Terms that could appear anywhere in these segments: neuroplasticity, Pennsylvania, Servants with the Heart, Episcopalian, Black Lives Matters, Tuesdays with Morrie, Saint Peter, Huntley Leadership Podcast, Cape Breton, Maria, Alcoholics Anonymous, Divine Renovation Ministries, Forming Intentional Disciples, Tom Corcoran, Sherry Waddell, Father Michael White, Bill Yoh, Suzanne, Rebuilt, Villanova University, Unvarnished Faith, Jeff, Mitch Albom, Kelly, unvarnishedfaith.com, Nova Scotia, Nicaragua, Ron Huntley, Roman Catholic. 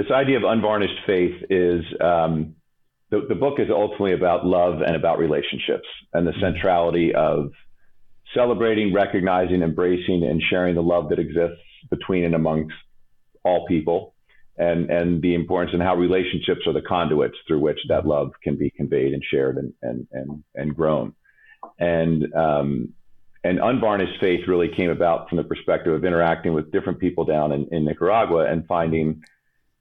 This idea of unvarnished faith is, the book is ultimately about love and about relationships and the centrality of celebrating, recognizing, embracing, and sharing the love that exists between and amongst all people, and the importance and how relationships are the conduits through which that love can be conveyed and shared and grown. And unvarnished faith really came about from the perspective of interacting with different people down in Nicaragua and finding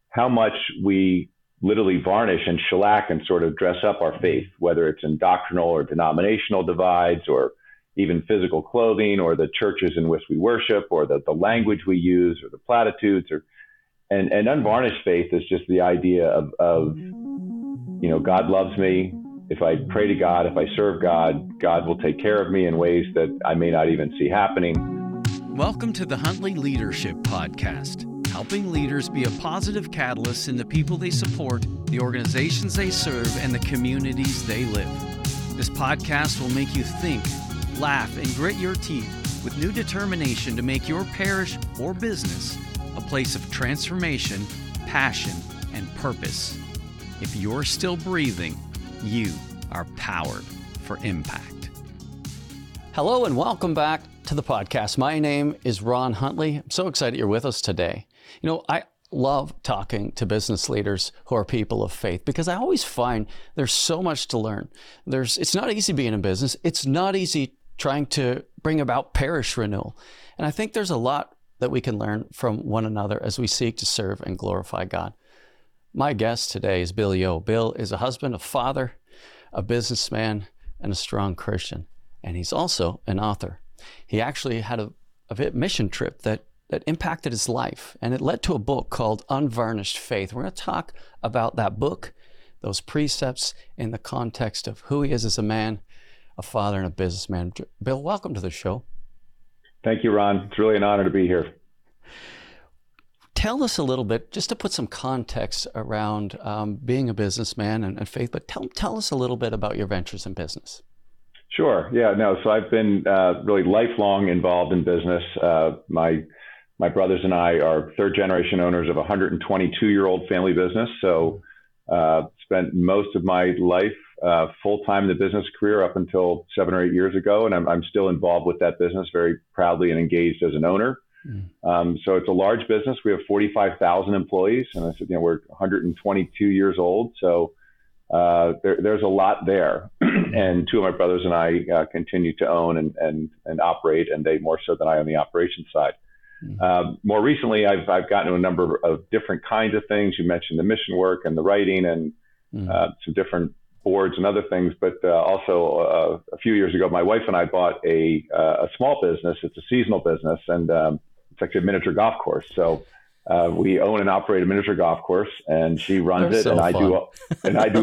how much we literally varnish and shellac and sort of dress up our faith, whether it's in doctrinal or denominational divides or even physical clothing or the churches in which we worship or the language we use or the platitudes or, and unvarnished faith is just the idea of, you know, God loves me. If I pray to God, if I serve God, God will take care of me in ways that I may not even see happening. Welcome to the Huntley Leadership Podcast, helping leaders be a positive catalyst in the people they support, the organizations they serve, and the communities they live. This podcast will make you think, laugh, and grit your teeth with new determination to make your parish or business a place of transformation, passion, and purpose. If you're still breathing, you are powered for impact. Hello and welcome back to the podcast. My name is Ron Huntley. I'm so excited you're with us today. You know, I love talking to business leaders who are people of faith because I always find there's so much to learn. It's not easy being in business. It's not easy trying to bring about parish renewal. And I think there's a lot that we can learn from one another as we seek to serve and glorify God. My guest today is Bill Yoh. Bill is a husband, a father, a businessman, and a strong Christian. And he's also an author. He actually had a mission trip that impacted his life, and it led to a book called Unvarnished Faith. We're going to talk about that book, those precepts, in the context of who he is as a man, a father, and a businessman. Bill, welcome to the show. Thank you, Ron. It's really an honor to be here. Tell us a little bit, just to put some context around being a businessman and faith, but tell us a little bit about your ventures in business. Sure. Yeah, no. So I've been really lifelong involved in business. My brothers and I are third generation owners of a 122-year-old family business. So spent most of my life full-time in the business career up until 7 or 8 years ago. And I'm still involved with that business very proudly and engaged as an owner. So it's a large business. We have 45,000 employees, and I said, you know, we're 122 years old. So there's a lot there. And two of my brothers and I continue to own and operate, and they more so than I on the operations side. More recently, I've gotten to a number of different kinds of things. You mentioned the mission work and the writing and some different boards and other things. But also a few years ago, my wife and I bought a small business. It's a seasonal business, and it's actually a miniature golf course. So we own and operate a miniature golf course, and she runs it, and I do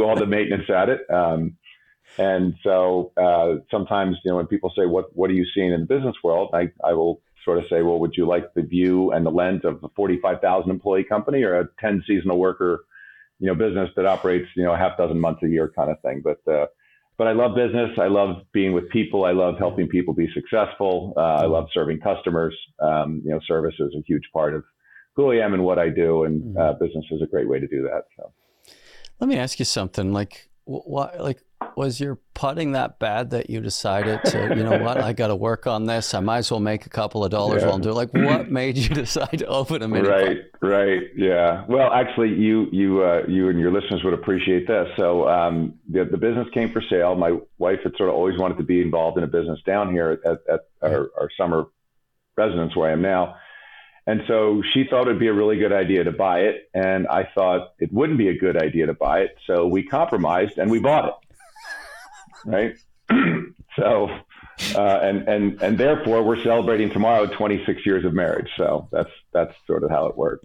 all the maintenance at it. And so sometimes, you know, when people say, "What are you seeing in the business world?" I will sort of say, "Well, would you like the view and the lens of a 45,000 employee company or a 10 seasonal worker, you know, business that operates, you know, a half dozen months a year kind of thing?" But I love business. I love being with people. I love helping people be successful. I love serving customers. You know, service is a huge part of who I am and what I do, and business is a great way to do that. So, let me ask you something. Like, what? Like, was your putting that bad that you decided to, you know what, I got to work on this. I might as well make a couple of dollars while I'm doing it. Like, what made you decide to open a mini? Right. Yeah. Well, actually, you and your listeners would appreciate this. So the business came for sale. My wife had sort of always wanted to be involved in a business down here at our summer residence where I am now. And so she thought it'd be a really good idea to buy it. And I thought it wouldn't be a good idea to buy it. So we compromised and we bought it. Right. So, and therefore we're celebrating tomorrow, 26 years of marriage. So that's sort of how it worked.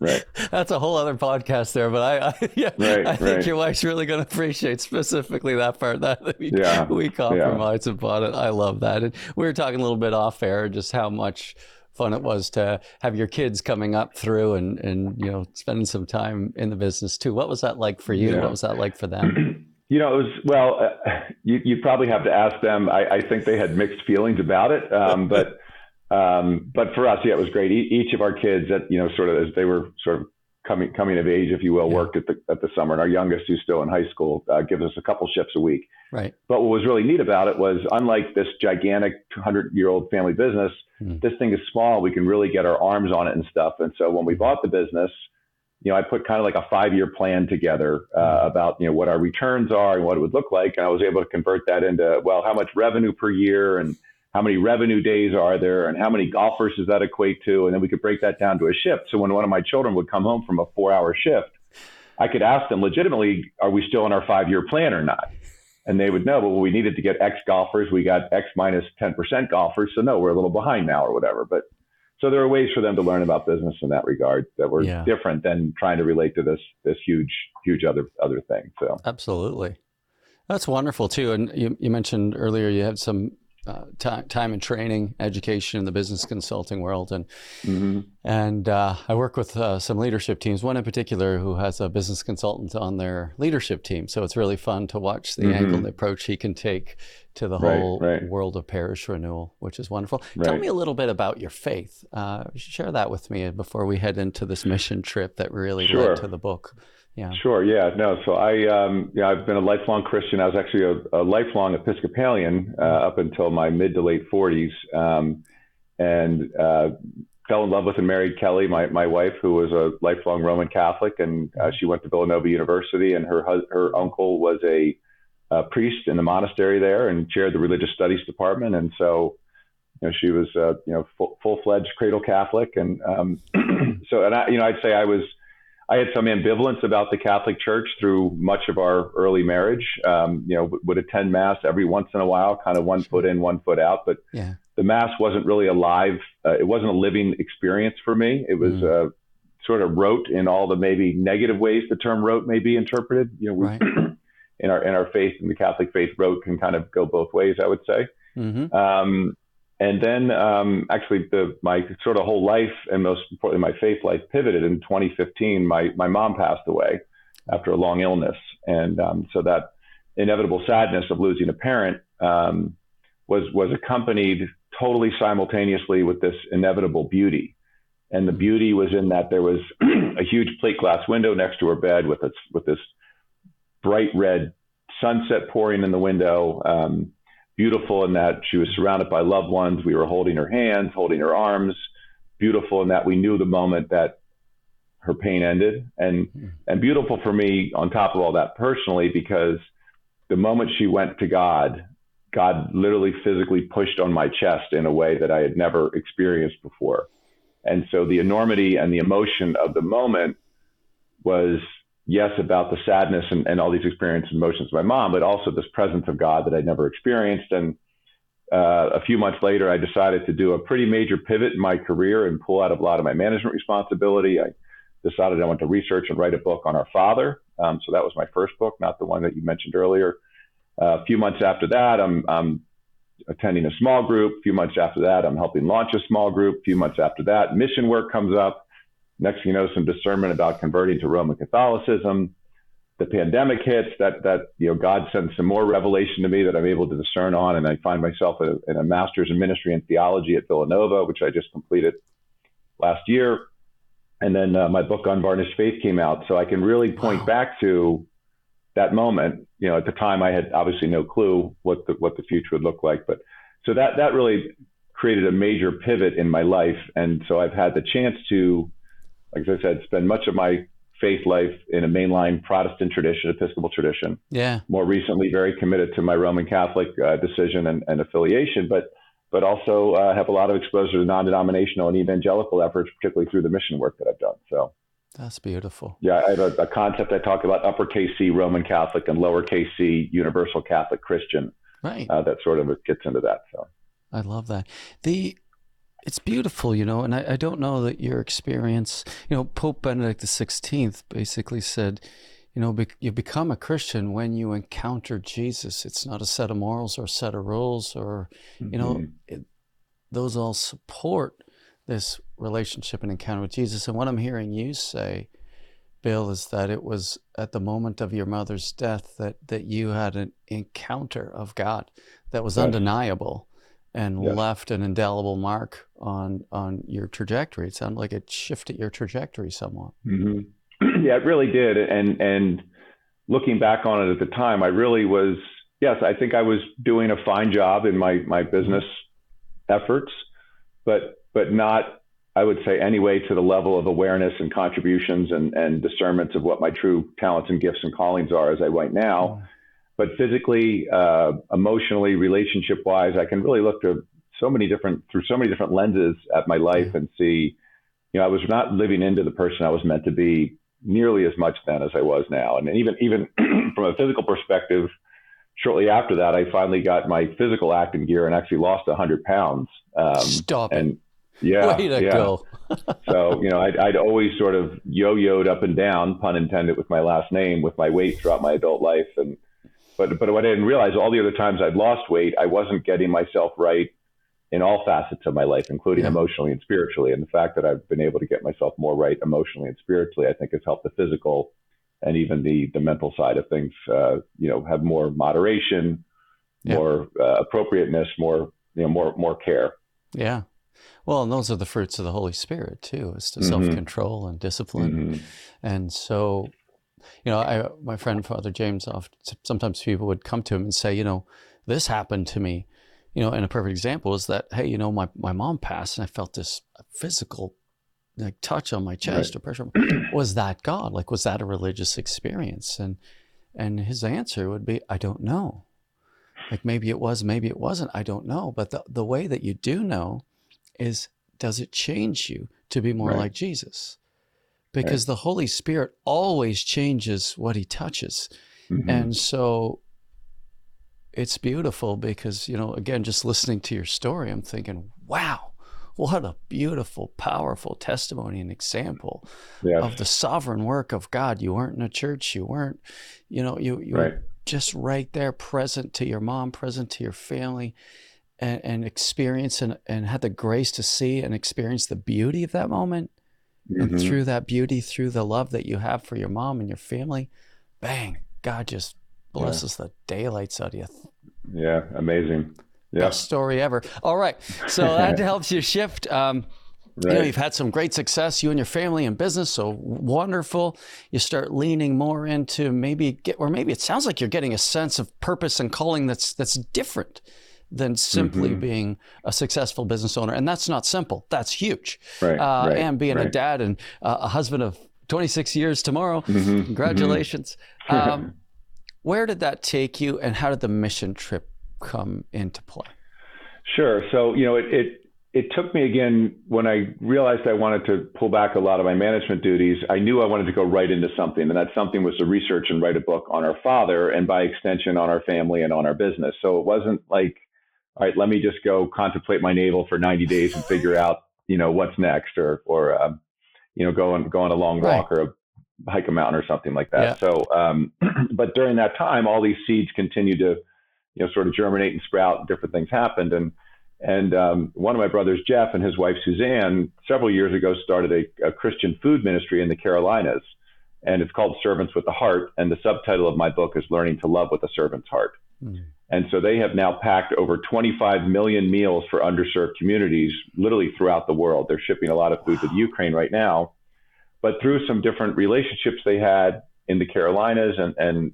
Right. That's a whole other podcast there, but I think your wife's really going to appreciate specifically that part that we compromised and bought it. I love that. And we were talking a little bit off air, just how much fun it was to have your kids coming up through and, you know, spending some time in the business too. What was that like for you? Yeah. What was that like for them? You know, it was, well, you probably have to ask them. I think they had mixed feelings about it. But for us, yeah, it was great. Each of our kids, that, you know, sort of as they were sort of coming of age, if you will, worked at the summer. And our youngest, who's still in high school, gives us a couple shifts a week. Right. But what was really neat about it was, unlike this gigantic 200-year-old family business, this thing is small. We can really get our arms on it and stuff. And so when we bought the business, you know, I put kind of like a 5-year plan together about, you know, what our returns are and what it would look like. And I was able to convert that into, well, how much revenue per year and how many revenue days are there and how many golfers does that equate to? And then we could break that down to a shift. So when one of my children would come home from a 4-hour shift, I could ask them legitimately, are we still on our 5-year plan or not? And they would know, well, we needed to get X golfers. We got X minus 10% golfers. So no, we're a little behind now or whatever. But so there are ways for them to learn about business in that regard that were different than trying to relate to this huge other thing. So absolutely. That's wonderful too. And you mentioned earlier, you had some time and training, education in the business consulting world. And I work with some leadership teams, one in particular who has a business consultant on their leadership team. So it's really fun to watch the angle and approach he can take to the whole world of parish renewal, which is wonderful. Tell me a little bit about your faith. Share that with me before we head into this mission trip that really led to the book. Yeah. Sure. Yeah. No. So I've been a lifelong Christian. I was actually a lifelong Episcopalian up until my mid to late 40s, and fell in love with and married Kelly, my wife, who was a lifelong Roman Catholic, and she went to Villanova University, and her uncle was a priest in the monastery there and chaired the religious studies department, and so you know she was full-fledged cradle Catholic, and I'd say I had some ambivalence about the Catholic Church through much of our early marriage. Would attend Mass every once in a while, kind of one foot in, one foot out. But the Mass wasn't really alive. It wasn't a living experience for me. It was sort of rote in all the maybe negative ways the term rote may be interpreted. You know, in our faith, in the Catholic faith, rote can kind of go both ways, I would say. And then actually my sort of whole life and most importantly, my faith life pivoted in 2015. My mom passed away after a long illness. And so that inevitable sadness of losing a parent was accompanied totally simultaneously with this inevitable beauty. And the beauty was in that there was a huge plate glass window next to her bed with this bright red sunset pouring in the window. Beautiful in that she was surrounded by loved ones. We were holding her hands, holding her arms. Beautiful in that we knew the moment that her pain ended. And beautiful for me on top of all that personally, because the moment she went to God, God literally physically pushed on my chest in a way that I had never experienced before. And so the enormity and the emotion of the moment was, yes, about the sadness and all these experiences and emotions of my mom, but also this presence of God that I'd never experienced. And a few months later, I decided to do a pretty major pivot in my career and pull out a lot of my management responsibility. I decided I wanted to research and write a book on our Father. So that was my first book, not the one that you mentioned earlier. A few months after that, I'm attending a small group. A few months after that, I'm helping launch a small group. A few months after that, mission work comes up. Next thing you know, some discernment about converting to Roman Catholicism. The pandemic hits. That God sends some more revelation to me that I'm able to discern on, and I find myself in a master's in ministry and theology at Villanova, which I just completed last year. And then my book Unvarnished Faith came out, so I can really point back to that moment. You know, at the time I had obviously no clue what the future would look like, but so that really created a major pivot in my life, and so I've had the chance to, like I said, spend much of my faith life in a mainline Protestant tradition, Episcopal tradition. Yeah. More recently, very committed to my Roman Catholic decision and affiliation, but also have a lot of exposure to non-denominational and evangelical efforts, particularly through the mission work that I've done. So that's beautiful. Yeah, I have a concept I talk about: uppercase C Roman Catholic and lowercase C Universal Catholic Christian. Right. That sort of gets into that. So I love that. It's beautiful, you know, and I don't know that your experience, you know, Pope Benedict XVI basically said, you know, you become a Christian when you encounter Jesus. It's not a set of morals or a set of rules or, you know, those all support this relationship and encounter with Jesus. And what I'm hearing you say, Bill, is that it was at the moment of your mother's death that you had an encounter of God that was undeniable. And left an indelible mark on your trajectory. It sounded like it shifted your trajectory somewhat. Yeah, it really did. And looking back on it at the time, I really was, yes, I think I was doing a fine job in my business efforts, but not, I would say anyway, to the level of awareness and contributions and discernments of what my true talents and gifts and callings are as I right now. But physically, emotionally, relationship wise, I can really look to so many different lenses at my life and see, you know, I was not living into the person I was meant to be nearly as much then as I was now. And even from a physical perspective, shortly after that, I finally got my physical acting gear and actually lost 100 pounds. Stop. And yeah. Way to go. So, you know, I'd always sort of yo-yoed up and down, pun intended, with my last name, with my weight throughout my adult life. But what I didn't realize, all the other times I'd lost weight, I wasn't getting myself right in all facets of my life, including emotionally and spiritually. And the fact that I've been able to get myself more right emotionally and spiritually, I think has helped the physical and even the mental side of things, you know, have more moderation, more appropriateness, more, you know, more care. Yeah. Well, and those are the fruits of the Holy Spirit too, is to self-control and discipline. Mm-hmm. And so, you know, my friend, Father James, often, sometimes people would come to him and say, you know, this happened to me. You know, and a perfect example is that, hey, you know, my mom passed and I felt this physical like touch on my chest or pressure. Was that God? Like, was that a religious experience? And his answer would be, I don't know. Like, maybe it was, maybe it wasn't. I don't know. But the way that you do know is, does it change you to be more like Jesus? Because the Holy Spirit always changes what he touches. Mm-hmm. And so it's beautiful because, you know, again, just listening to your story, I'm thinking, wow, what a beautiful, powerful testimony and example of the sovereign work of God. You weren't in a church. You weren't, you know, you were just right there, present to your mom, present to your family, and experience and had the grace to see and experience the beauty of that moment. Mm-hmm. And through that beauty, through the love that you have for your mom and your family, bang, God just blesses the daylights out of you. Yeah, amazing. Yeah. Best story ever. All right, so that helps you shift. You know, you've had some great success, you and your family in business, so wonderful. You start leaning more into maybe it sounds like you're getting a sense of purpose and calling that's different than simply being a successful business owner. And that's not simple, that's huge. And being a dad and a husband of 26 years tomorrow, congratulations. Where did that take you, and how did the mission trip come into play? Sure. So, you know, it took me, again, when I realized I wanted to pull back a lot of my management duties, I knew I wanted to go right into something. And that something was to research and write a book on our father, and by extension on our family and on our business. So it wasn't like, all right, let me just go contemplate my navel for 90 days and figure out, you know, what's next, or you know, go on a long walk or hike a mountain or something like that. Yeah. So, but during that time, all these seeds continued to, you know, sort of germinate and sprout, and different things happened. And one of my brothers, Jeff, and his wife, Suzanne, several years ago started a Christian food ministry in the Carolinas, and it's called Servants with the Heart. And the subtitle of my book is Learning to Love with a Servant's Heart. Mm-hmm. And so they have now packed over 25 million meals for underserved communities, literally throughout the world. They're shipping a lot of food to Ukraine right now, but through some different relationships they had in the Carolinas and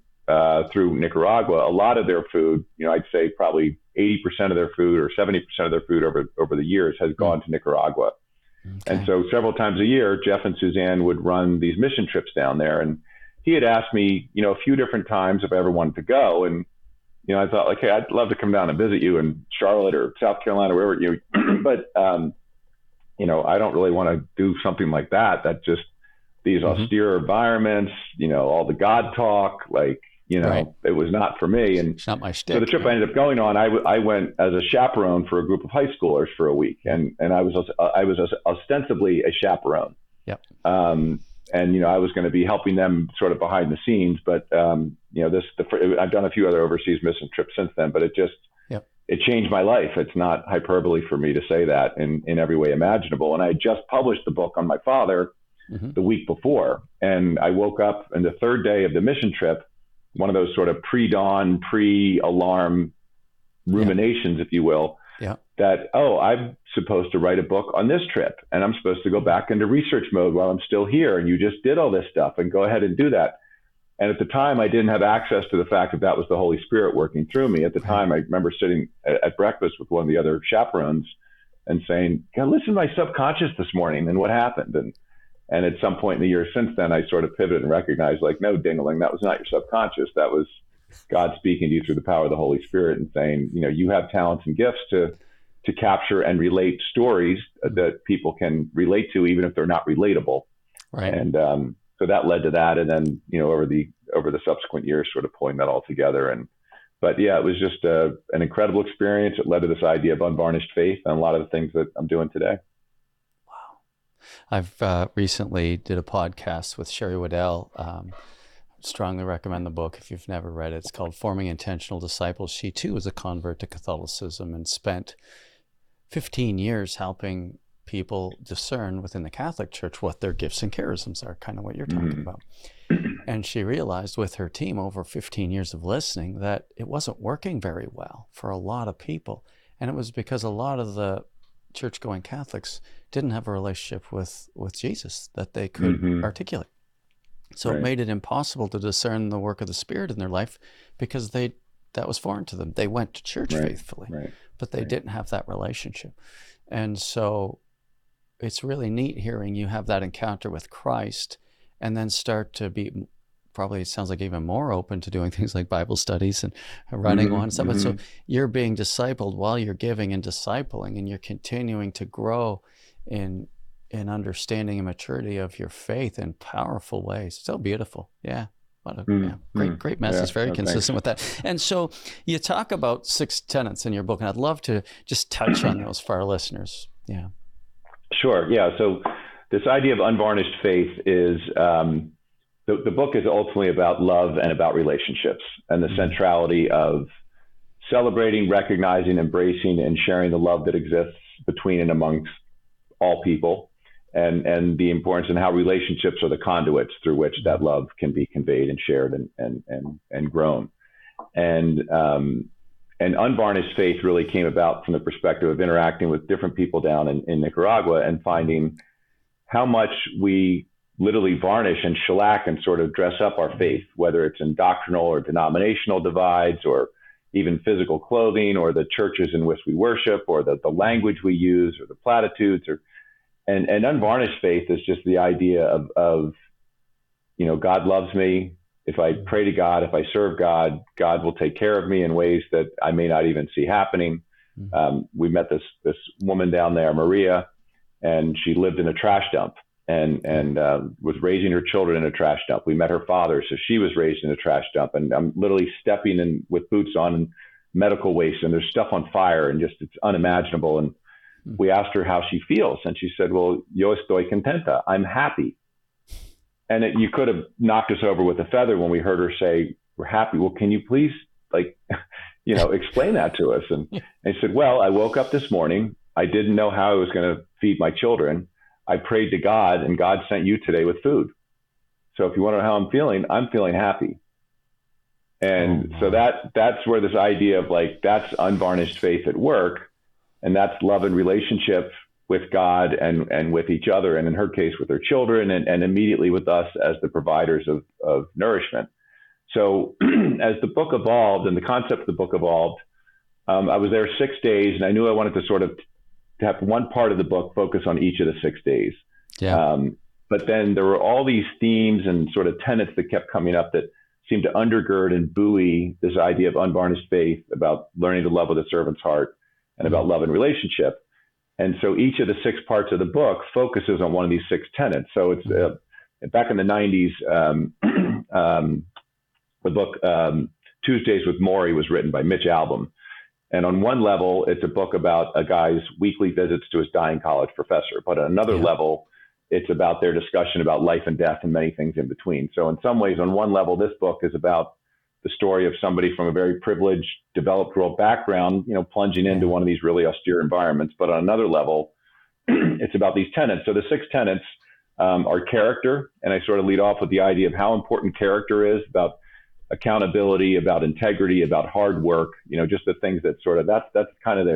through Nicaragua, a lot of their food, you know, I'd say probably 80% of their food or 70% of their food over the years has gone to Nicaragua. Okay. And so several times a year, Jeff and Suzanne would run these mission trips down there. And he had asked me, you know, a few different times if I ever wanted to go. And, you know, I thought, like, hey, I'd love to come down and visit you in Charlotte or South Carolina, wherever you, but, you know, I don't really want to do something like that. That just, these austere environments, you know, all the God talk, like, you know, it was not for me. And it's not my shtick. So the trip I ended up going on, I went as a chaperone for a group of high schoolers for a week. And I was ostensibly a chaperone. Yep. And, you know, I was going to be helping them sort of behind the scenes, but, you know, I've done a few other overseas mission trips since then, but it just, it changed my life. It's not hyperbole for me to say that in every way imaginable. And I had just published the book on my father the week before. And I woke up on the third day of the mission trip, one of those sort of pre-dawn, pre-alarm ruminations, if you will, that, oh, I'm supposed to write a book on this trip and I'm supposed to go back into research mode while I'm still here. And you just did all this stuff and go ahead and do that. And at the time, I didn't have access to the fact that that was the Holy Spirit working through me. At the time, I remember sitting at breakfast with one of the other chaperones and saying, God, listen to my subconscious this morning and what happened. And at some point in the year since then, I sort of pivoted and recognized, like, no, ding-a-ling, that was not your subconscious. That was God speaking to you through the power of the Holy Spirit and saying, you know, you have talents and gifts to capture and relate stories that people can relate to, even if they're not relatable. Right. And so that led to that. And then, you know, over the subsequent years, sort of pulling that all together. But yeah, it was just an incredible experience. It led to this idea of unvarnished faith and a lot of the things that I'm doing today. Wow. I've recently did a podcast with Sherry Waddell. Strongly recommend the book if you've never read it. It's called Forming Intentional Disciples. She too was a convert to Catholicism and spent 15 years helping people discern within the Catholic Church what their gifts and charisms are, kind of what you're talking about. And she realized with her team over 15 years of listening that it wasn't working very well for a lot of people. And it was because a lot of the church-going Catholics didn't have a relationship with Jesus that they could articulate. So right. It made it impossible to discern the work of the Spirit in their life because that was foreign to them. They went to church faithfully, but they didn't have that relationship. And so it's really neat hearing you have that encounter with Christ and then start to be, probably it sounds like, even more open to doing things like Bible studies and running on and stuff. And so you're being discipled while you're giving and discipling, and you're continuing to grow in understanding and maturity of your faith in powerful ways. So beautiful. Yeah. What a great message. Yeah, very consistent with that. And so you talk about 6 tenets in your book, and I'd love to just touch on those for our listeners. Yeah. Sure. Yeah. So this idea of unvarnished faith is, the book is ultimately about love and about relationships and the centrality of celebrating, recognizing, embracing, and sharing the love that exists between and amongst all people, and the importance and how relationships are the conduits through which that love can be conveyed and shared and grown. And unvarnished faith really came about from the perspective of interacting with different people down in Nicaragua and finding how much we literally varnish and shellac and sort of dress up our faith, whether it's in doctrinal or denominational divides or even physical clothing or the churches in which we worship or the language we use or the platitudes and unvarnished faith is just the idea of, you know, God loves me. If I pray to God, if I serve God, God will take care of me in ways that I may not even see happening. We met this woman down there, Maria, and she lived in a trash dump and was raising her children in a trash dump. We met her father, so she was raised in a trash dump. And I'm literally stepping in with boots on medical waste, and there's stuff on fire, and just it's unimaginable. And we asked her how she feels, and she said, "Well, yo estoy contenta. I'm happy." And you could have knocked us over with a feather when we heard her say, "We're happy." Well, can you please, like, you know, explain that to us? And I said, "Well, I woke up this morning. I didn't know how I was going to feed my children. I prayed to God, and God sent you today with food. So if you want to know how I'm feeling happy." And so that's where this idea of, like, that's unvarnished faith at work, and that's love and relationship with God and with each other, and in her case with her children, and immediately with us as the providers of nourishment. So as the book evolved and the concept of the book evolved, I was there 6 days, and I knew I wanted to sort of to have one part of the book focus on each of the 6 days. Yeah. But then there were all these themes and sort of tenets that kept coming up that seemed to undergird and buoy this idea of unvarnished faith, about learning to love with a servant's heart and about love and relationship. And so each of the 6 parts of the book focuses on one of these 6 tenets. So it's back in the 90s, the book Tuesdays with Morrie was written by Mitch Albom. And on one level, it's a book about a guy's weekly visits to his dying college professor. But on another level, it's about their discussion about life and death and many things in between. So in some ways, on one level, this book is about the story of somebody from a very privileged, developed world background, you know, plunging into one of these really austere environments. But on another level, it's about these tenets. So the 6 tenets are character. And I sort of lead off with the idea of how important character is, about accountability, about integrity, about hard work, you know, just the things that sort of, that's kind of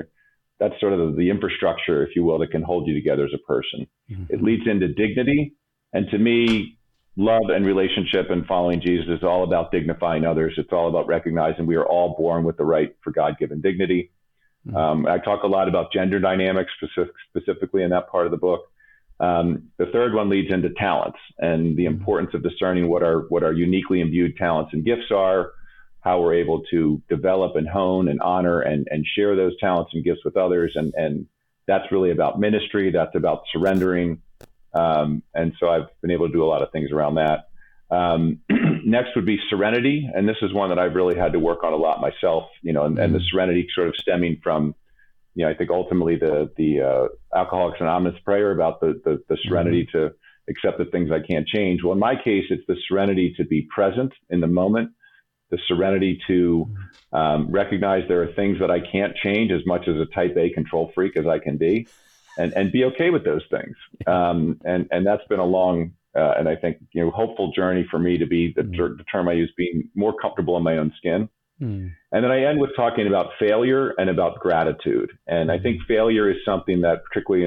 that's sort of the infrastructure, if you will, that can hold you together as a person. Mm-hmm. It leads into dignity. And to me, love and relationship and following Jesus is all about dignifying others. It's all about recognizing we are all born with the right for God-given dignity. Mm-hmm. I talk a lot about gender dynamics specifically in that part of the book. The third one leads into talents and the importance of discerning what our uniquely imbued talents and gifts are, how we're able to develop and hone and honor and share those talents and gifts with others. And that's really about ministry. That's about surrendering. And so I've been able to do a lot of things around that. Next would be serenity. And this is one that I've really had to work on a lot myself, and the serenity sort of stemming from, I think ultimately the Alcoholics Anonymous prayer about the serenity to accept the things I can't change. Well, in my case, it's the serenity to be present in the moment, the serenity to recognize there are things that I can't change as much as a type A control freak as I can be, and be okay with those things. And that's been a long and I think hopeful journey for me to be the term I use, being more comfortable in my own skin. And then I end with talking about failure and about gratitude. And I think failure is something that, particularly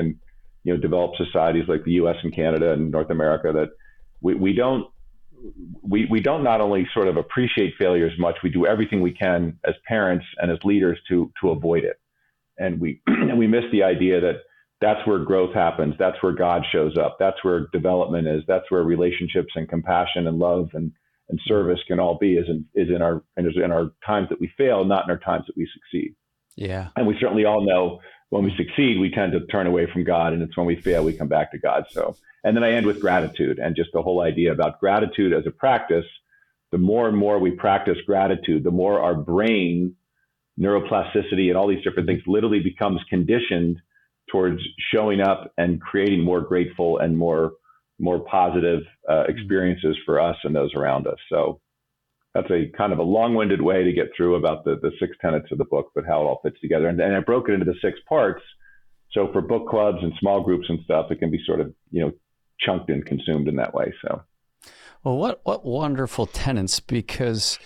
in developed societies like the U.S. and Canada and North America, that we don't not only sort of appreciate failure as much, we do everything we can as parents and as leaders to avoid it. And we miss the idea that that's where growth happens. That's where God shows up. That's where development is. That's where relationships and compassion and love and service can all be, is in our times that we fail, not in our times that we succeed. Yeah. And we certainly all know when we succeed, we tend to turn away from God, and it's when we fail, we come back to God. So, and then I end with gratitude, and just the whole idea about gratitude as a practice. The more and more we practice gratitude, the more our brain, neuroplasticity, and all these different things literally becomes conditioned towards showing up and creating more grateful and more positive experiences for us and those around us. So that's a kind of a long-winded way to get through about the six tenets of the book, but how it all fits together. And I broke it into the six parts. So for book clubs and small groups and stuff, it can be sort of, chunked and consumed in that way. So, well, what wonderful tenets, because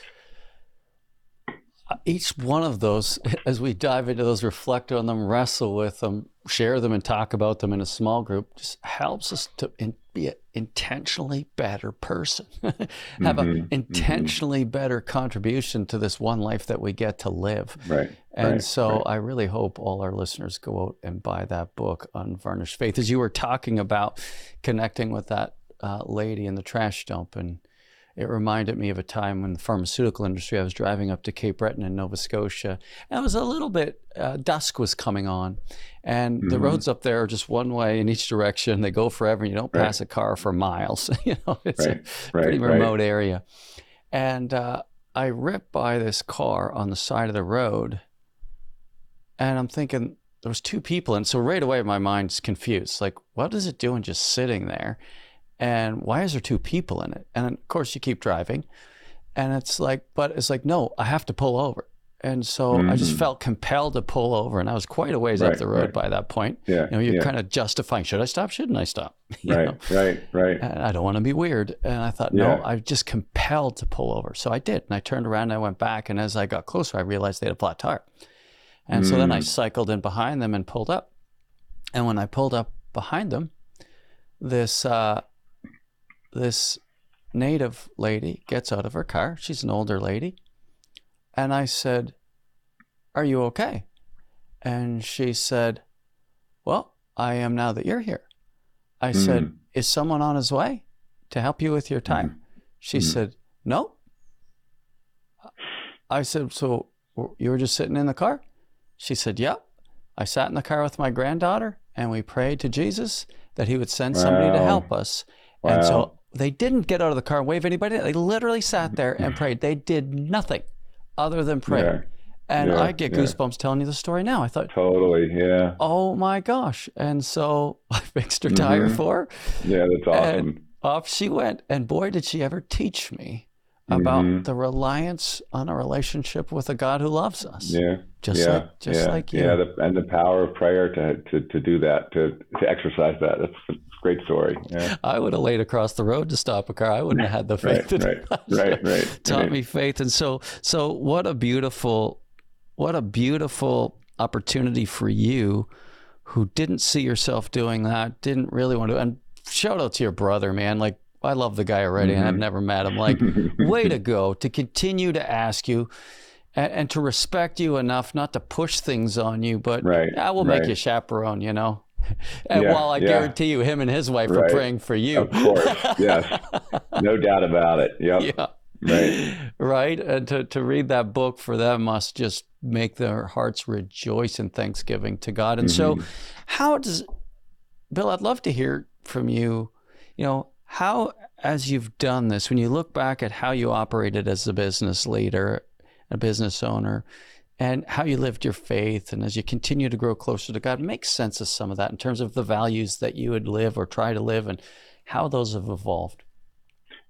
each one of those, as we dive into those, reflect on them, wrestle with them, share them, and talk about them in a small group, just helps us to be an intentionally better person, have an intentionally better contribution to this one life that we get to live. Right. And I really hope all our listeners go out and buy that book, Unvarnished Faith. As you were talking about connecting with that lady in the trash dump, and it reminded me of a time in the pharmaceutical industry. I was driving up to Cape Breton in Nova Scotia, and it was a little bit, dusk was coming on, and the roads up there are just one way in each direction. They go forever, and you don't pass a car for miles. It's a pretty remote area. And I ripped by this car on the side of the road, and I'm thinking, there was two people. And so right away, my mind's confused. Like, what is it doing just sitting there? And why is there two people in it? And of course you keep driving, and it's like, no, I have to pull over. And so I just felt compelled to pull over, and I was quite a ways up the road by that point. Yeah, you're kind of justifying, should I stop? Shouldn't I stop? Right. And I don't want to be weird. And I thought, no, I'm just compelled to pull over. So I did. And I turned around and I went back. And as I got closer, I realized they had a flat tire. And so then I cycled in behind them and pulled up. And when I pulled up behind them, this native lady gets out of her car. She's an older lady. And I said, are you okay? And she said, well, I am now that you're here. I said, is someone on his way to help you with your time? She said, no. I said, so you were just sitting in the car? She said, yep. I sat in the car with my granddaughter, and we prayed to Jesus that he would send somebody to help us. Wow. And so they didn't get out of the car and wave anybody. They literally sat there and prayed. They did nothing other than pray. Yeah. And I get goosebumps telling you the story now. I thought, totally, yeah. Oh my gosh. And so I fixed her tire for her. Yeah, that's awesome. And off she went. And boy, did she ever teach me about the reliance on a relationship with a God who loves us. Yeah. Just like you. Yeah, and the power of prayer to do that, to exercise that. That's great story. Yeah. I would have laid across the road to stop a car. I wouldn't have had the faith. Taught me faith. And so what a beautiful opportunity for you who didn't see yourself doing that, didn't really want to. And shout out to your brother, man. Like, I love the guy already, and I've never met him. Like, way to go to continue to ask you and to respect you enough not to push things on you, but I will make you chaperone, you know. And while I guarantee you, him and his wife are praying for you. Of course, yes. No doubt about it. Yep. Yeah. Right. And to read that book for them must just make their hearts rejoice in thanksgiving to God. And so how does, Bill, I'd love to hear from you, you know, how, as you've done this, when you look back at how you operated as a business leader, a business owner, and how you lived your faith, and as you continue to grow closer to God, make sense of some of that in terms of the values that you would live or try to live and how those have evolved.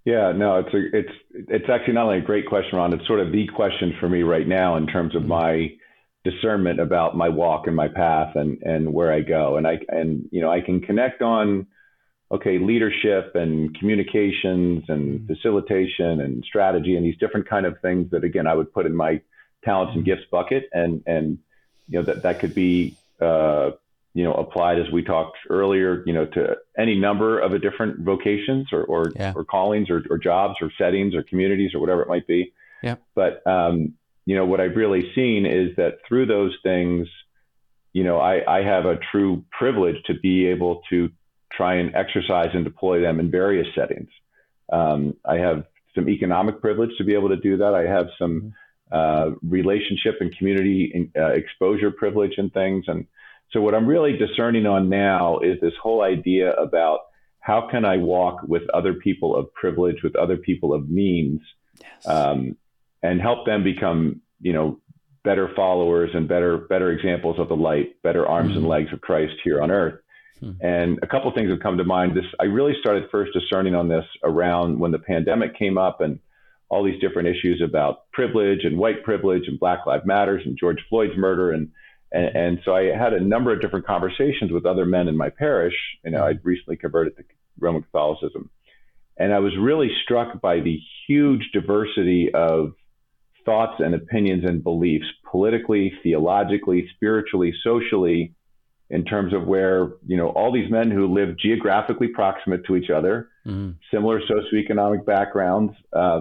Yeah, no, it's actually not only a great question, Ron, it's sort of the question for me right now in terms of my discernment about my walk and my path and where I go. And you know, I can connect on, okay, leadership and communications and facilitation and strategy and these different kind of things that, again, I would put in my talents and gifts bucket. And you know, that could be, you know, applied, as we talked earlier, you know, to any number of different vocations or callings or jobs or settings or communities or whatever it might be. Yeah. But, you know, what I've really seen is that through those things, you know, I have a true privilege to be able to try and exercise and deploy them in various settings. I have some economic privilege to be able to do that. I have some relationship and community exposure privilege and things. And so what I'm really discerning on now is this whole idea about how can I walk with other people of privilege, with other people of means, and help them become, you know, better followers and better examples of the light, better arms and legs of Christ here on earth. And a couple of things have come to mind. This, I really started first discerning on this around when the pandemic came up and all these different issues about privilege and white privilege and Black Lives Matters and George Floyd's murder. And so I had a number of different conversations with other men in my parish. You know, I'd recently converted to Roman Catholicism. And I was really struck by the huge diversity of thoughts and opinions and beliefs, politically, theologically, spiritually, socially, in terms of where, you know, all these men who live geographically proximate to each other, similar socioeconomic backgrounds,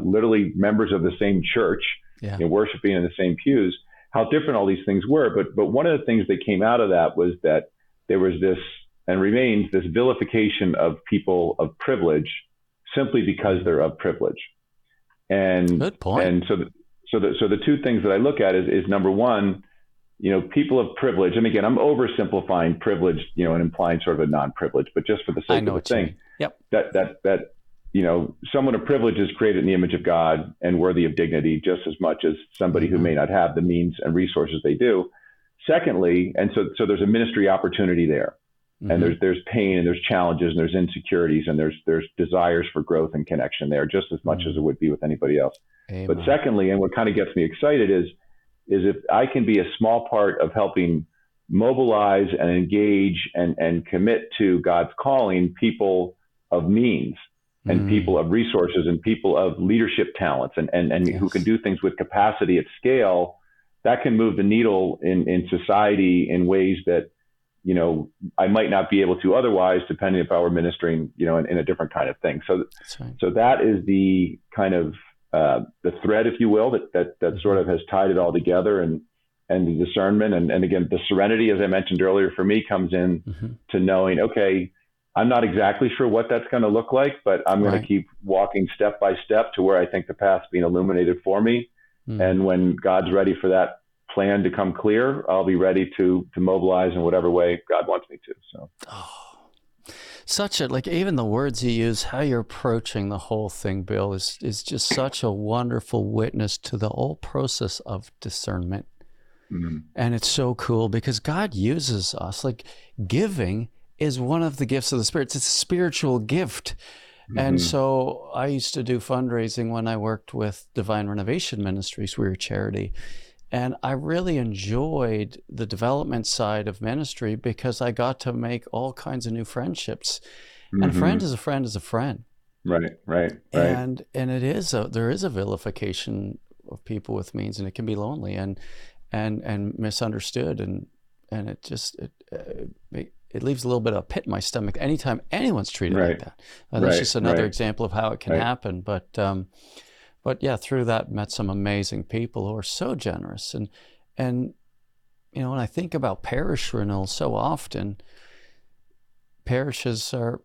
literally members of the same church, you know, worshiping in the same pews, how different all these things were. But one of the things that came out of that was that there was this, and remains this, vilification of people of privilege simply because they're of privilege. And good point. And so the two things that I look at is number one, you know, people of privilege, and again, I'm oversimplifying privilege, you know, and implying sort of a non-privilege, but just for the sake of the thing, that you know, someone of privilege is created in the image of God and worthy of dignity just as much as somebody who may not have the means and resources they do. Secondly, and so there's a ministry opportunity there, and there's pain and there's challenges and there's insecurities and there's desires for growth and connection there just as much as it would be with anybody else. Amen. But secondly, and what kind of gets me excited is if I can be a small part of helping mobilize and engage and commit to God's calling people of means and people of resources and people of leadership talents and who can do things with capacity at scale, that can move the needle in society in ways that, you know, I might not be able to otherwise, depending if I were ministering, you know, in a different kind of thing. So that is the kind of the thread, if you will, that sort of has tied it all together, and the discernment and again, the serenity, as I mentioned earlier, for me comes in to knowing, okay, I'm not exactly sure what that's going to look like, but I'm going to keep walking step by step to where I think the path's being illuminated for me. And when God's ready for that plan to come clear, I'll be ready to mobilize in whatever way God wants me to. So. Such a, like, even the words you use, how you're approaching the whole thing, Bill, is just such a wonderful witness to the whole process of discernment. And it's so cool because God uses us. Like, giving is one of the gifts of the Spirit. It's a spiritual gift. And so I used to do fundraising when I worked with Divine Renovation Ministries. We were a charity. And I really enjoyed the development side of ministry because I got to make all kinds of new friendships. And a friend is a friend is a friend. Right. And there is a vilification of people with means, and it can be lonely. And and misunderstood, and it just it leaves a little bit of a pit in my stomach anytime anyone's treated like that. That's just another example of how it can happen. But yeah, through that, met some amazing people who are so generous. And you know, when I think about parish renewal, so often parishes are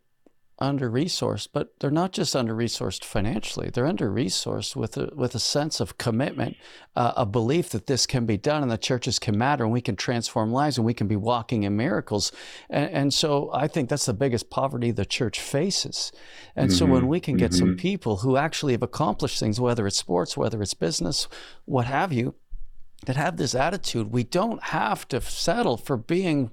under-resourced, but they're not just under-resourced financially. They're under-resourced with a sense of commitment, a belief that this can be done and the churches can matter and we can transform lives and we can be walking in miracles. And so I think that's the biggest poverty the church faces. And so when we can get some people who actually have accomplished things, whether it's sports, whether it's business, what have you, that have this attitude, we don't have to settle for being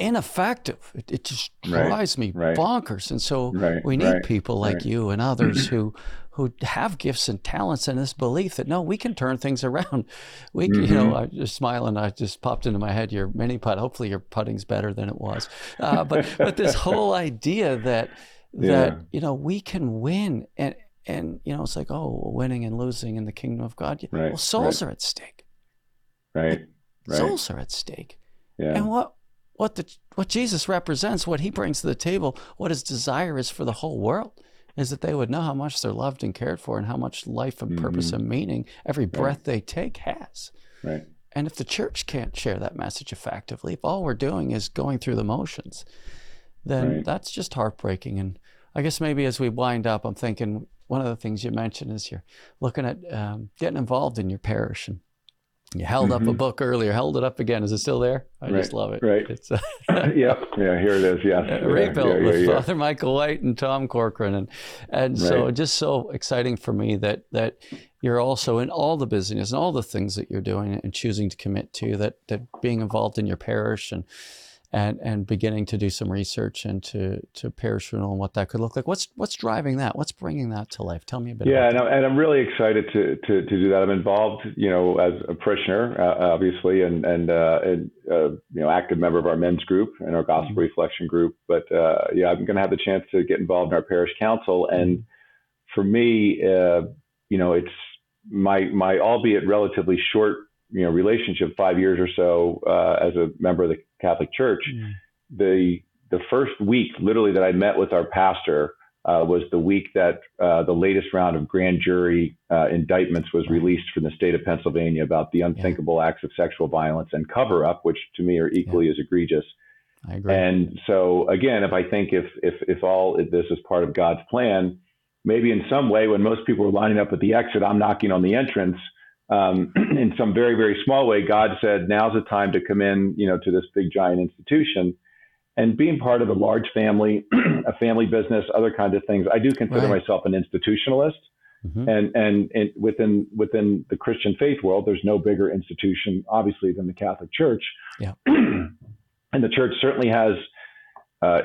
ineffective. It just drives me bonkers. And so we need people like you and others who have gifts and talents and this belief that, no, we can turn things around. We can, you know, I'm just smiling. I just popped into my head your mini putt. Hopefully your putting's better than it was. But this whole idea that you know, we can win. And you know, it's like, oh, winning and losing in the kingdom of God. Well, souls are at stake. Souls are at stake. Yeah. And what Jesus represents, what he brings to the table, what his desire is for the whole world, is that they would know how much they're loved and cared for and how much life and purpose and meaning every breath they take has. Right. And if the church can't share that message effectively, if all we're doing is going through the motions, then that's just heartbreaking. And I guess maybe as we wind up, I'm thinking one of the things you mentioned is you're looking at getting involved in your parish, and you held up a book earlier, held it up again. Is it still there? I just love it. Right. It's here it is. Yeah. Rebuilt with Father Michael White and Tom Corcoran. And so just so exciting for me that you're also in all the busyness and all the things that you're doing and choosing to commit to, that being involved in your parish and beginning to do some research into parish renewal and what that could look like. What's driving that? What's bringing that to life? Tell me a bit about that. And I'm really excited to do that. I'm involved, you know, as a parishioner, obviously, and you know, active member of our men's group and our gospel reflection group. But I'm going to have the chance to get involved in our parish council. And for me, you know, it's my albeit relatively short, you know, relationship, 5 years or so as a member of the Catholic Church, the first week literally that I met with our pastor was the week that the latest round of grand jury indictments was released from the state of Pennsylvania about the unthinkable acts of sexual violence and cover up, which to me are equally as egregious. I agree. And so again, if I think if all this is part of God's plan, maybe in some way when most people are lining up at the exit, I'm knocking on the entrance. In some very, very small way, God said, now's the time to come in, you know, to this big, giant institution. And being part of a large family, a family business, other kinds of things, I do consider myself an institutionalist. And within the Christian faith world, there's no bigger institution, obviously, than the Catholic Church. Yeah. And the church certainly has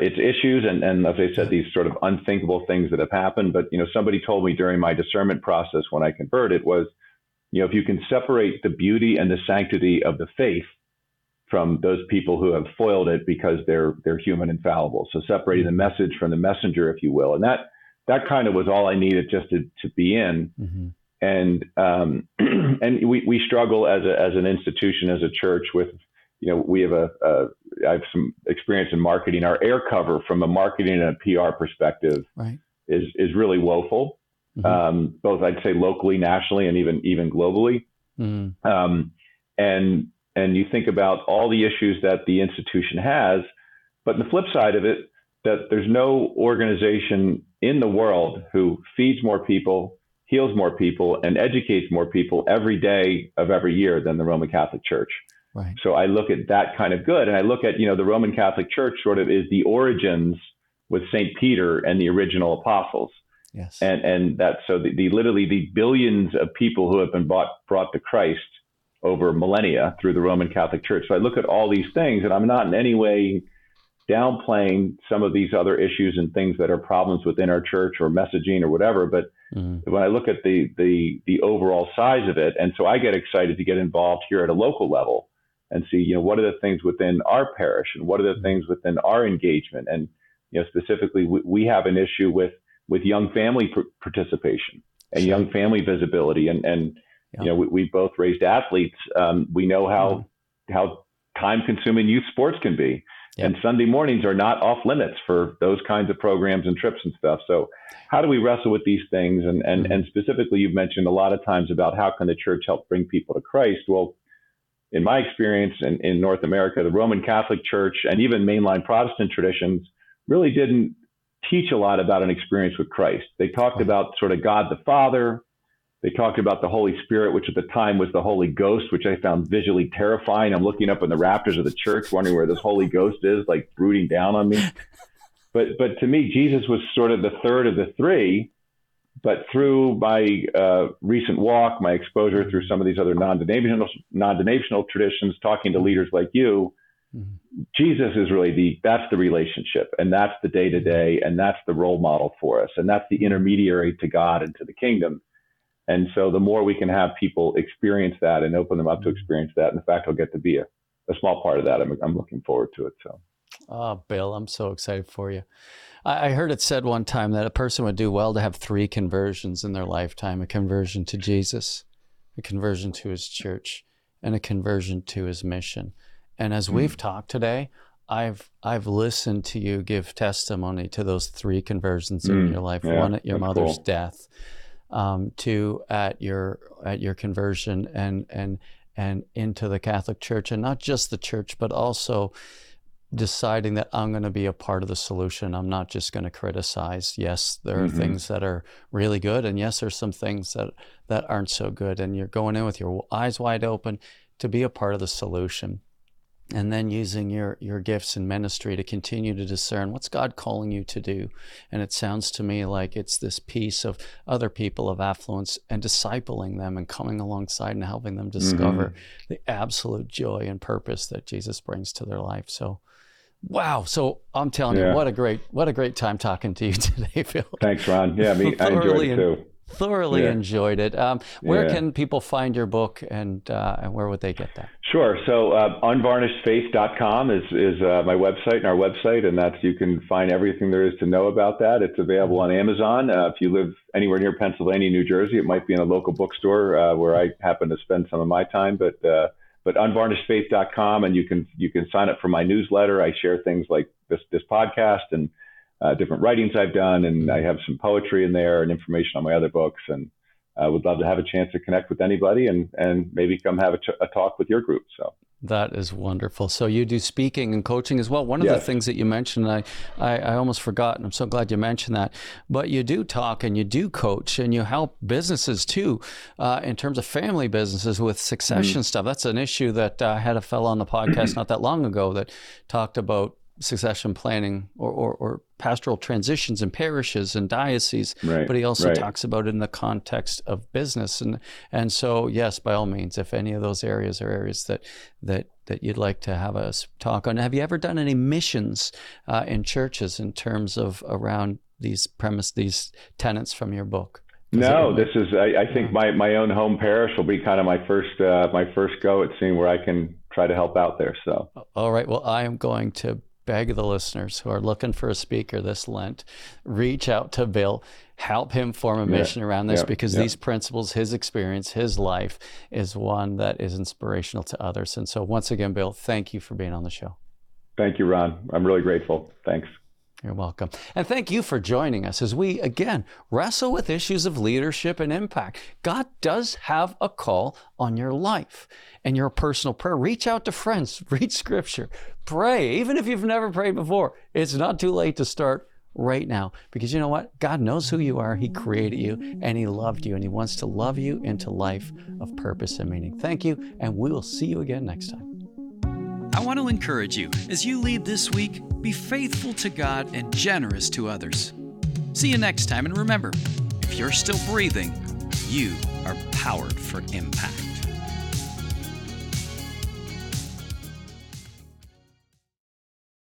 its issues. And as I said, these sort of unthinkable things that have happened. But, you know, somebody told me during my discernment process when I converted was, you know, if you can separate the beauty and the sanctity of the faith from those people who have foiled it because they're human and fallible. So separating the message from the messenger, if you will. And that kind of was all I needed just to be in. And and we struggle as an institution, as a church with, you know, we have I have some experience in marketing. Our air cover from a marketing and a PR perspective is really woeful. Both I'd say locally, nationally, and even globally. And you think about all the issues that the institution has, but the flip side of it, that there's no organization in the world who feeds more people, heals more people, and educates more people every day of every year than the Roman Catholic Church. Right. So I look at that kind of good, and I look at, you know, the Roman Catholic Church sort of is the origins with Saint Peter and the original apostles. Yes. And that, so the literally the billions of people who have been brought to Christ over millennia through the Roman Catholic Church. So I look at all these things, and I'm not in any way downplaying some of these other issues and things that are problems within our church or messaging or whatever. But when I look at the overall size of it, and so I get excited to get involved here at a local level and see, you know, what are the things within our parish and what are the things within our engagement. And, you know, specifically, we have an issue with young family participation and young family visibility. And Yeah. You know, we both raised athletes. We know how time-consuming youth sports can be. Yep. And Sunday mornings are not off limits for those kinds of programs and trips and stuff. So how do we wrestle with these things? And specifically, you've mentioned a lot of times about how can the church help bring people to Christ? Well, in my experience in North America, the Roman Catholic Church and even mainline Protestant traditions really didn't teach a lot about an experience with Christ. They talked about sort of God the Father. They talked about the Holy Spirit, which at the time was the Holy Ghost, which I found visually terrifying. I'm looking up in the rafters of the church, wondering where this Holy Ghost is, like brooding down on me. But to me, Jesus was sort of the third of the three. But through my recent walk, my exposure through some of these other non-denominational traditions, talking to leaders like you, Jesus is really that's the relationship, and that's the day-to-day, and that's the role model for us, and that's the intermediary to God and to the kingdom. And so the more we can have people experience that and open them up to experience that, in fact, I'll get to be a small part of that. I'm looking forward to it. So, Bill, I'm so excited for you. I heard it said one time that a person would do well to have 3 conversions in their lifetime: a conversion to Jesus, a conversion to his church, and a conversion to his mission. And as we've talked today, I've listened to you give testimony to those 3 conversions in your life. Yeah, one at your mother's death. 2 at your conversion and into the Catholic Church, and not just the church, but also deciding that I'm going to be a part of the solution. I'm not just going to criticize. Yes, there are things that are really good, and yes, there's some things that aren't so good, and you're going in with your eyes wide open to be a part of the solution. And then using your gifts in ministry to continue to discern what's God calling you to do. And it sounds to me like it's this piece of other people of affluence and discipling them and coming alongside and helping them discover the absolute joy and purpose that Jesus brings to their life. So, wow. So I'm telling you, what a great time talking to you today, Phil. Thanks, Ron. Yeah, I enjoyed it too. Thoroughly enjoyed it. Where can people find your book, and where would they get that? Sure. So unvarnishedfaith.com is my website and our website, and that's, you can find everything there is to know about that. It's available on Amazon. If you live anywhere near Pennsylvania, New Jersey, it might be in a local bookstore where I happen to spend some of my time. But unvarnishedfaith.com, and you can sign up for my newsletter. I share things like this podcast and different writings I've done, and I have some poetry in there and information on my other books, and I would love to have a chance to connect with anybody and maybe come have a talk with your group. So that is wonderful. So you do speaking and coaching as well. One of the things that you mentioned, I almost forgot, and I'm so glad you mentioned that, but you do talk and you do coach and you help businesses too, in terms of family businesses with succession stuff. That's an issue that I had a fellow on the podcast not that long ago that talked about succession planning or pastoral transitions in parishes and dioceses, but he also talks about it in the context of business. And so, yes, by all means, if any of those areas are areas that you'd like to have us talk on. Have you ever done any missions in churches in terms of around these tenets from your book? No, this is, I think my own home parish will be kind of my first go at seeing where I can try to help out there. So, all right. Well, I am going to beg the listeners who are looking for a speaker this Lent, reach out to Bill, help him form a mission around this, because these principles, his experience, his life is one that is inspirational to others. And so once again, Bill, thank you for being on the show. Thank you, Ron. I'm really grateful. Thanks. You're welcome. And thank you for joining us as we, again, wrestle with issues of leadership and impact. God does have a call on your life and your personal prayer. Reach out to friends, read scripture, pray. Even if you've never prayed before, it's not too late to start right now, because you know what? God knows who you are. He created you and he loved you, and he wants to love you into life of purpose and meaning. Thank you, and we will see you again next time. I want to encourage you, as you lead this week, be faithful to God and generous to others. See you next time, and remember, if you're still breathing, you are powered for impact.